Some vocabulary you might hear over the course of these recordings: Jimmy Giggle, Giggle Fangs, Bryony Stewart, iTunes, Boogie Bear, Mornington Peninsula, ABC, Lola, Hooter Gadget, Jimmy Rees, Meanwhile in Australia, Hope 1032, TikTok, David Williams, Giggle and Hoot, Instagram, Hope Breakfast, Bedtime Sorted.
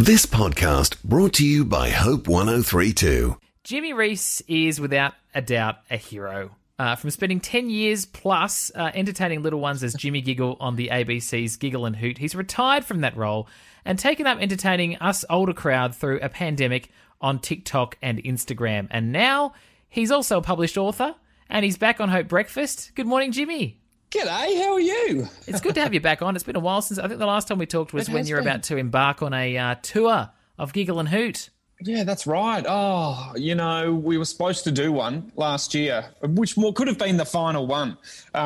This podcast brought to you by Hope 1032. Jimmy Rees is without a doubt a hero. From spending 10 years plus entertaining little ones as Jimmy Giggle on the ABC's Giggle and Hoot, he's retired from that role and taken up entertaining us older crowd through a pandemic on TikTok and Instagram. And now he's also a published author and he's back on Hope Breakfast. Good morning, Jimmy. G'day, how are you? It's good to have you back on. It's been a while since, I think the last time we talked was when you were about to embark on a tour of Giggle and Hoot. Yeah, that's right. Oh, you know, we were supposed to do one last year, which more could have been the final one,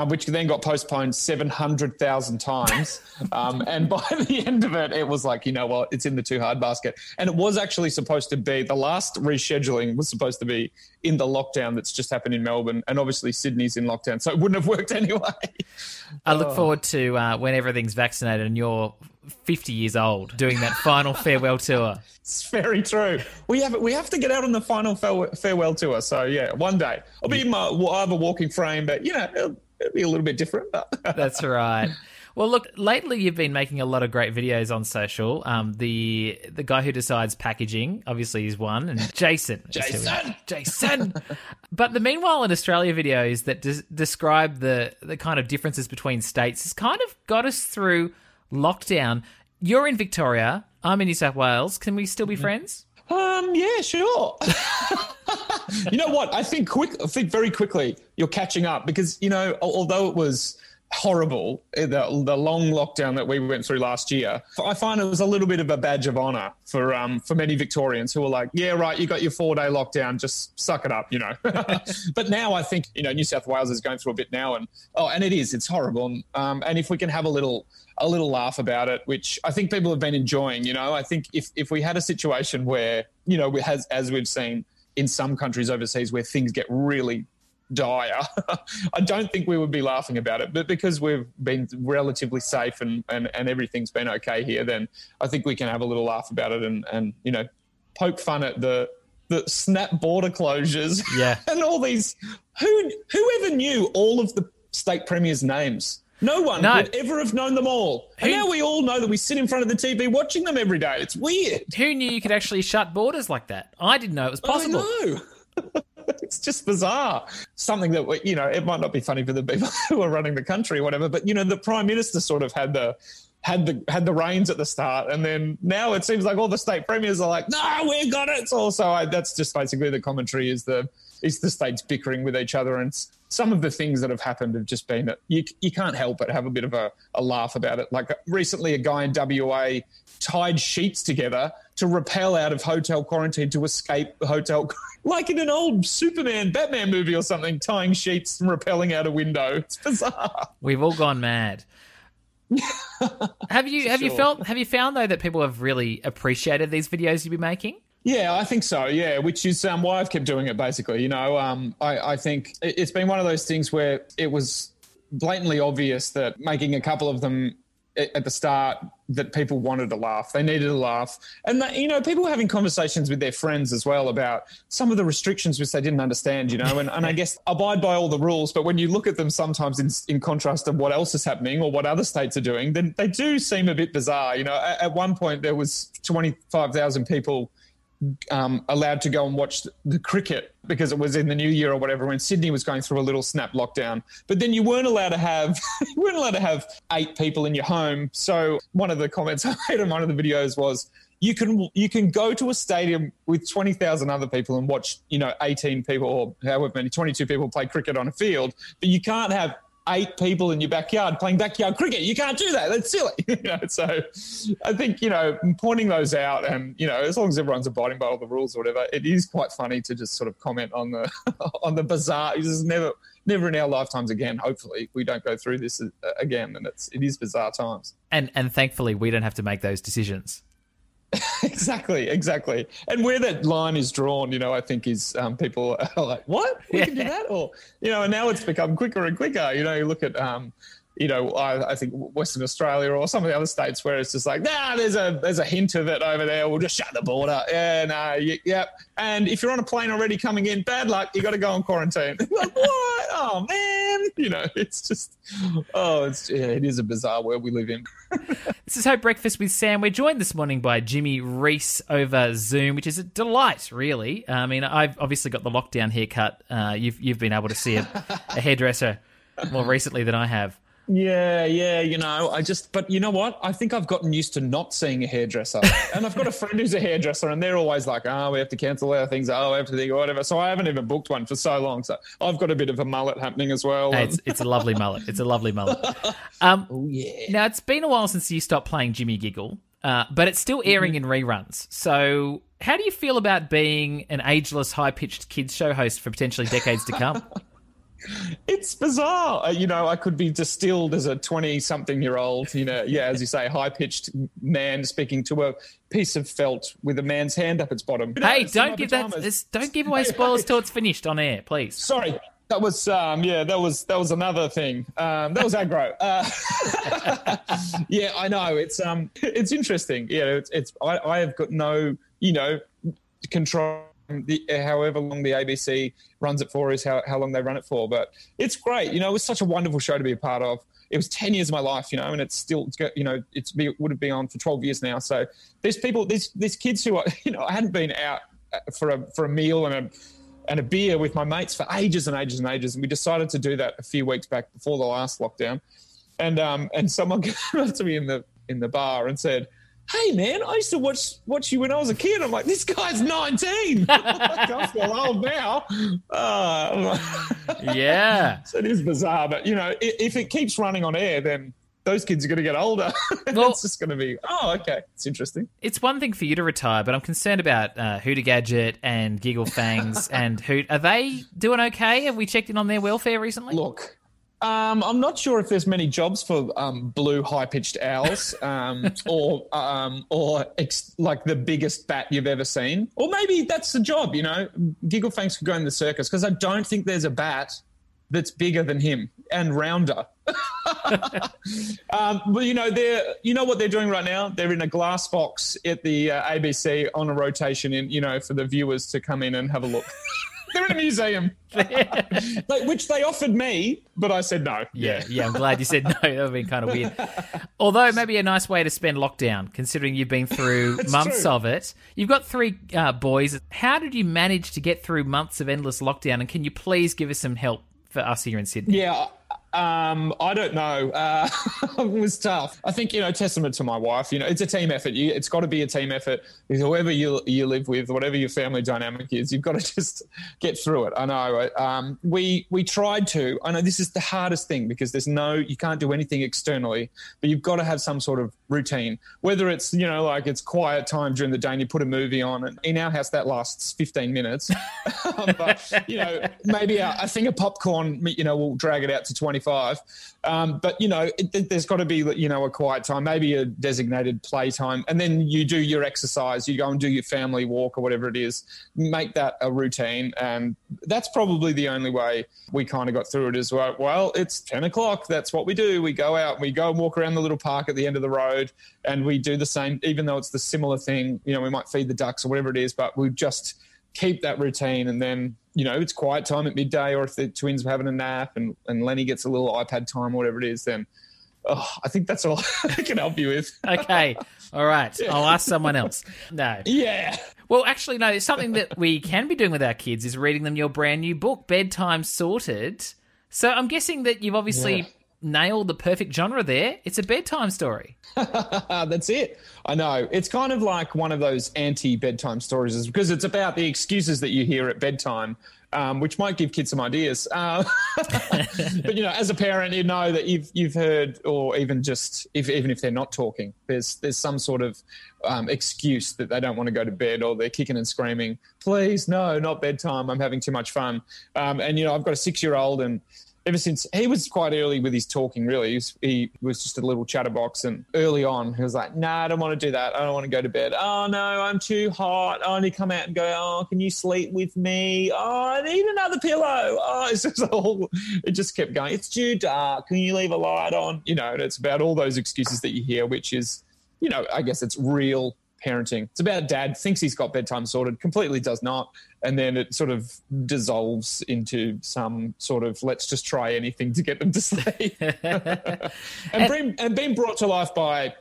which then got postponed 700,000 times. And by the end of it, it was like, you know what, it's in the too hard basket. And it was actually supposed to be, the last rescheduling was supposed to be in the lockdown that's just happened in Melbourne, and obviously Sydney's in lockdown, so it wouldn't have worked anyway. I look forward to when everything's vaccinated and you're 50 years old doing that final farewell tour. It's very true. We have to get out on the final farewell tour, so yeah, one day. I'll be in my either walking frame, but, you know, it'll be a little bit different. But that's right. Well, look, lately you've been making a lot of great videos on social. The guy who decides packaging, obviously, is one, and Jason. Jason! But the Meanwhile in Australia videos that describe the kind of differences between states has kind of got us through lockdown. You're in Victoria. I'm in New South Wales. Can we still be friends? Yeah, sure. You know what? I think very quickly you're catching up because, you know, although it was horrible, the long lockdown that we went through last year, I find it was a little bit of a badge of honour for many Victorians who were like, yeah, right, you got your 4-day lockdown, just suck it up, you know. But now I think, you know, New South Wales is going through a bit now, and it's horrible. And if we can have a little laugh about it, which I think people have been enjoying, you know, I think if we had a situation where, you know, as we've seen in some countries overseas where things get really dire, I don't think we would be laughing about it. But because we've been relatively safe and everything's been okay here, then I think we can have a little laugh about it and you know, poke fun at the snap border closures. Yeah. And all these whoever knew all of the state premiers' names? No one would ever have known them all. And now we all know that we sit in front of the TV watching them every day. It's weird. Who knew you could actually shut borders like that? I didn't know it was possible. I know. It's just bizarre. Something that, you know, it might not be funny for the people who are running the country or whatever, but, you know, the Prime Minister sort of had the reins at the start, and then now it seems like all the state premiers are like, no, we got it. So that's just basically the commentary is the states bickering with each other, and some of the things that have happened have just been that you can't help but have a bit of a laugh about it. Like recently a guy in WA tied sheets together to rappel out of hotel quarantine to escape hotel, like in an old Superman, Batman movie or something, tying sheets and rappelling out a window. It's bizarre. We've all gone mad. Have you found though that people have really appreciated these videos you've been making? Yeah, I think so. Yeah, which is why I've kept doing it. Basically, you know, I think it's been one of those things where it was blatantly obvious that making a couple of them at the start that people wanted to laugh. They needed a laugh. And, you know, people were having conversations with their friends as well about some of the restrictions which they didn't understand, you know, and I guess abide by all the rules. But when you look at them sometimes in contrast to what else is happening or what other states are doing, then they do seem a bit bizarre. You know, at one point there was 25,000 people allowed to go and watch the cricket because it was in the new year or whatever when Sydney was going through a little snap lockdown. But then you weren't allowed to have eight people in your home. So one of the comments I made on one of the videos was, you can go to a stadium with 20,000 other people and watch, you know, 18 people or however many, 22 people play cricket on a field, but you can't have 8 people in your backyard playing backyard cricket. You can't do that. That's silly. You know, so I think, you know, pointing those out and, you know, as long as everyone's abiding by all the rules or whatever, it is quite funny to just sort of comment on the bizarre. This is never in our lifetimes again. Hopefully we don't go through this again, and it is bizarre times. And thankfully we don't have to make those decisions. Exactly. And where that line is drawn, you know, I think is people are like, what? We can do that? Or, you know, and now it's become quicker and quicker. You know, you look at you know, I think Western Australia or some of the other states where it's just like, nah, there's a hint of it over there. We'll just shut the border. Yeah, no, yep. And if you're on a plane already coming in, bad luck. You got to go on quarantine. Like, what? Oh man, you know, it's just, it is a bizarre world we live in. This is Hope Breakfast with Sam. We're joined this morning by Jimmy Rees over Zoom, which is a delight, really. I mean, I've obviously got the lockdown haircut. You've been able to see a hairdresser more recently than I have. Yeah, you know, but you know what? I think I've gotten used to not seeing a hairdresser. And I've got a friend who's a hairdresser and they're always like, we have to cancel our things, everything, or whatever. So I haven't even booked one for so long. So I've got a bit of a mullet happening as well. Hey, it's a lovely mullet. It's a lovely mullet. Oh, yeah. Now, it's been a while since you stopped playing Jimmy Giggle, but it's still airing in reruns. So how do you feel about being an ageless, high-pitched kids show host for potentially decades to come? It's bizarre. You know, I could be distilled as a 20-something-year-old, you know, yeah, as you say, high-pitched man speaking to a piece of felt with a man's hand up its bottom. You know, hey, don't give away spoilers till it's finished on air, please. Sorry. That was that was another thing. That was aggro. Yeah, I know. It's interesting. Yeah, I have got no, you know, control. However long the ABC runs it for is how long they run it for. But it's great. You know, it was such a wonderful show to be a part of. It was 10 years of my life, you know, and it's still, you know, it would have been on for 12 years now. So there's people, there's kids who, you know, I hadn't been out for a meal and a beer with my mates for ages and ages and ages. And we decided to do that a few weeks back before the last lockdown. And someone came up to me in the bar and said, "Hey man, I used to watch you when I was a kid." I'm like, "This guy's 19. I feel old now." Yeah. So it is bizarre, but you know, if it keeps running on air, then those kids are going to get older. Well, it's just going to be, okay, it's interesting. It's one thing for you to retire, but I'm concerned about Hooter Gadget and Giggle Fangs and Hoot. Are they doing okay? Have we checked in on their welfare recently? Look. I'm not sure if there's many jobs for blue high-pitched owls or like the biggest bat you've ever seen. Or maybe that's the job, you know. Giggle Fangs could go in the circus because I don't think there's a bat that's bigger than him and rounder. But, you know, what they're doing right now? They're in a glass box at the ABC on a rotation, in, you know, for the viewers to come in and have a look. They're in a museum, which they offered me, but I said no. Yeah, I'm glad you said no. That would have been kind of weird. Although maybe a nice way to spend lockdown, considering you've been through months of it. You've got three boys. How did you manage to get through months of endless lockdown? And can you please give us some help for us here in Sydney? Yeah, I don't know. It was tough. I think, you know, testament to my wife, you know, it's a team effort. It's got to be a team effort. Whoever you live with, whatever your family dynamic is, you've got to just get through it. I know. We tried to. I know this is the hardest thing because you can't do anything externally, but you've got to have some sort of routine, whether it's, you know, like it's quiet time during the day and you put a movie on. And in our house, that lasts 15 minutes. But, you know, maybe a thing of popcorn, you know, will drag it out to 25. But, you know, there's got to be, you know, a quiet time, maybe a designated play time, and then you do your exercise, you go and do your family walk or whatever it is, make that a routine. And that's probably the only way we kind of got through it as well. Well, it's 10 o'clock. That's what we do. We go out and we go and walk around the little park at the end of the road and we do the same, even though it's the similar thing, you know, we might feed the ducks or whatever it is, but we just keep that routine. And then, you know, it's quiet time at midday, or if the twins are having a nap and Lenny gets a little iPad time or whatever it is, then I think that's all I can help you with. Okay. All right. Yeah. I'll ask someone else. No. Yeah. Well, actually, no, it's something that we can be doing with our kids is reading them your brand new book, Bedtime Sorted. So I'm guessing that you've obviously nailed the perfect genre there. It's a bedtime story. That's it. I know. It's kind of like one of those anti-bedtime stories because it's about the excuses that you hear at bedtime, which might give kids some ideas. But, you know, as a parent, you know that you've heard, or even just even if they're not talking, there's some sort of excuse that they don't want to go to bed, or they're kicking and screaming, please, no, not bedtime, I'm having too much fun. And, you know, I've got a 6-year-old and ever since he was quite early with his talking, really. He was just a little chatterbox, and early on he was like, nah, I don't want to do that. I don't want to go to bed. Oh, no, I'm too hot. I need to come out and go, oh, can you sleep with me? Oh, I need another pillow. Oh, it's just all, it just kept going. It's too dark. Can you leave a light on? You know, and it's about all those excuses that you hear, which is, you know, I guess it's real parenting. It's about a dad thinks he's got bedtime sorted, completely does not, and then it sort of dissolves into some sort of let's just try anything to get them to sleep. and being brought to life by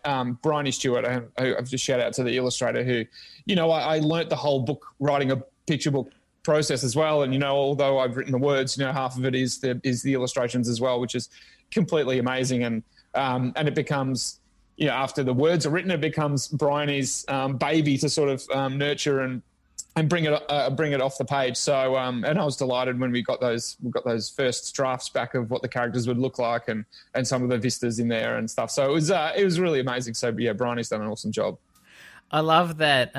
Bryony Stewart, who I've just shout out to the illustrator, who, you know, I learnt the whole book writing a picture book process as well. And, you know, although I've written the words, you know, half of it is the illustrations as well, which is completely amazing. And it becomes, you know, after the words are written, it becomes Bryony's baby to sort of nurture and bring it off the page. So, and I was delighted when we got those first drafts back of what the characters would look like and some of the vistas in there and stuff. So it was really amazing. So yeah, Bryony's done an awesome job. I love that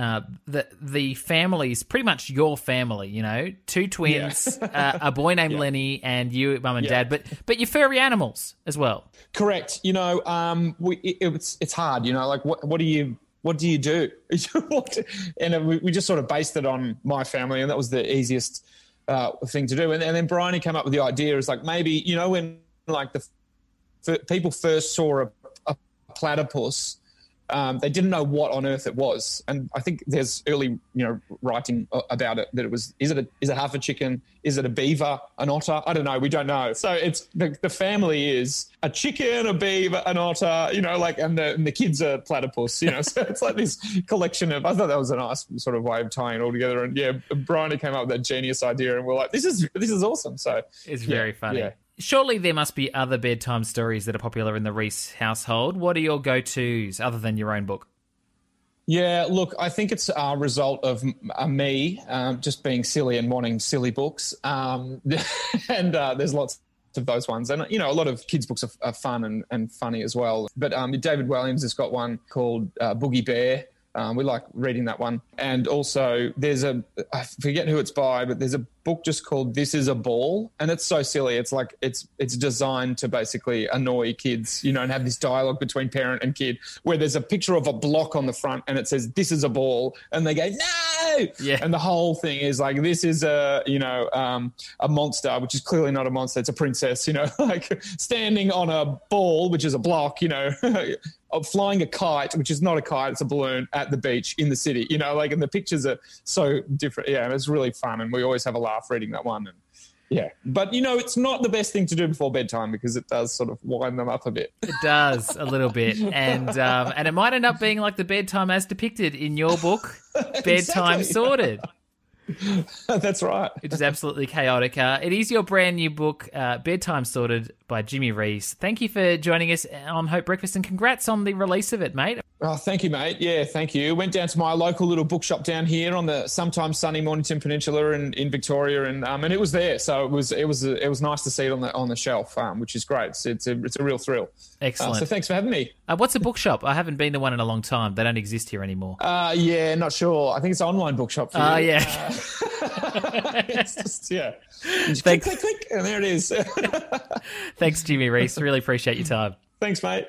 the family's pretty much your family, you know, two twins, yeah. A boy named yeah. Lenny, and you, mum and yeah. dad, but you're furry animals as well. Correct. You know, it's hard, you know, like what do you do? And we just sort of based it on my family, and that was the easiest thing to do. And then Bryony came up with the idea, is like maybe, you know, when like people first saw a platypus, they didn't know what on earth it was. And I think there's early, you know, writing about it that it was, is it half a chicken? Is it a beaver, an otter? I don't know. We don't know. So it's the family is a chicken, a beaver, an otter, you know, like, and the kids are platypus, you know, so it's like this collection of, I thought that was a nice sort of way of tying it all together. And yeah, Bryony came up with that genius idea, and we're like, this is awesome. So it's very funny. Yeah. Surely there must be other bedtime stories that are popular in the Rees household. What are your go-tos other than your own book? Yeah, look, I think it's a result of me just being silly and wanting silly books. And there's lots of those ones. And, you know, a lot of kids' books are fun and funny as well. But David Williams has got one called Boogie Bear. We like reading that one. And also there's I forget who it's by, but there's a book just called This Is a Ball. And it's so silly. It's like it's designed to basically annoy kids, you know, and have this dialogue between parent and kid where there's a picture of a block on the front and it says, this is a ball. And they go, no. Yeah. And the whole thing is like, this is a, you know, a monster, which is clearly not a monster. It's a princess, you know, like standing on a ball, which is a block, you know, of flying a kite, which is not a kite, it's a balloon, at the beach in the city, you know, like, and the pictures are so different. Yeah, and it's really fun, and we always have a laugh reading that one. And yeah, but you know, it's not the best thing to do before bedtime because it does sort of wind them up a bit. It does a little bit, and it might end up being like the bedtime as depicted in your book, Bedtime exactly. Sorted. That's right. It is absolutely chaotic. It is your brand new book, Bedtime Sorted by Jimmy Rees. Thank you for joining us on Hope Breakfast, and congrats on the release of it, mate. Oh, thank you, mate. Yeah, thank you. Went down to my local little bookshop down here on the sometimes sunny Mornington Peninsula in Victoria, and it was there, so it was nice to see it on the shelf, which is great. It's a real thrill. Excellent. So thanks for having me. What's a bookshop? I haven't been to one in a long time. They don't exist here anymore. Yeah, not sure. I think it's an online bookshop. Oh, yeah. It's just, yeah. Just click, click, click, and there it is. Thanks, Jimmy Rees. Really appreciate your time. Thanks, mate.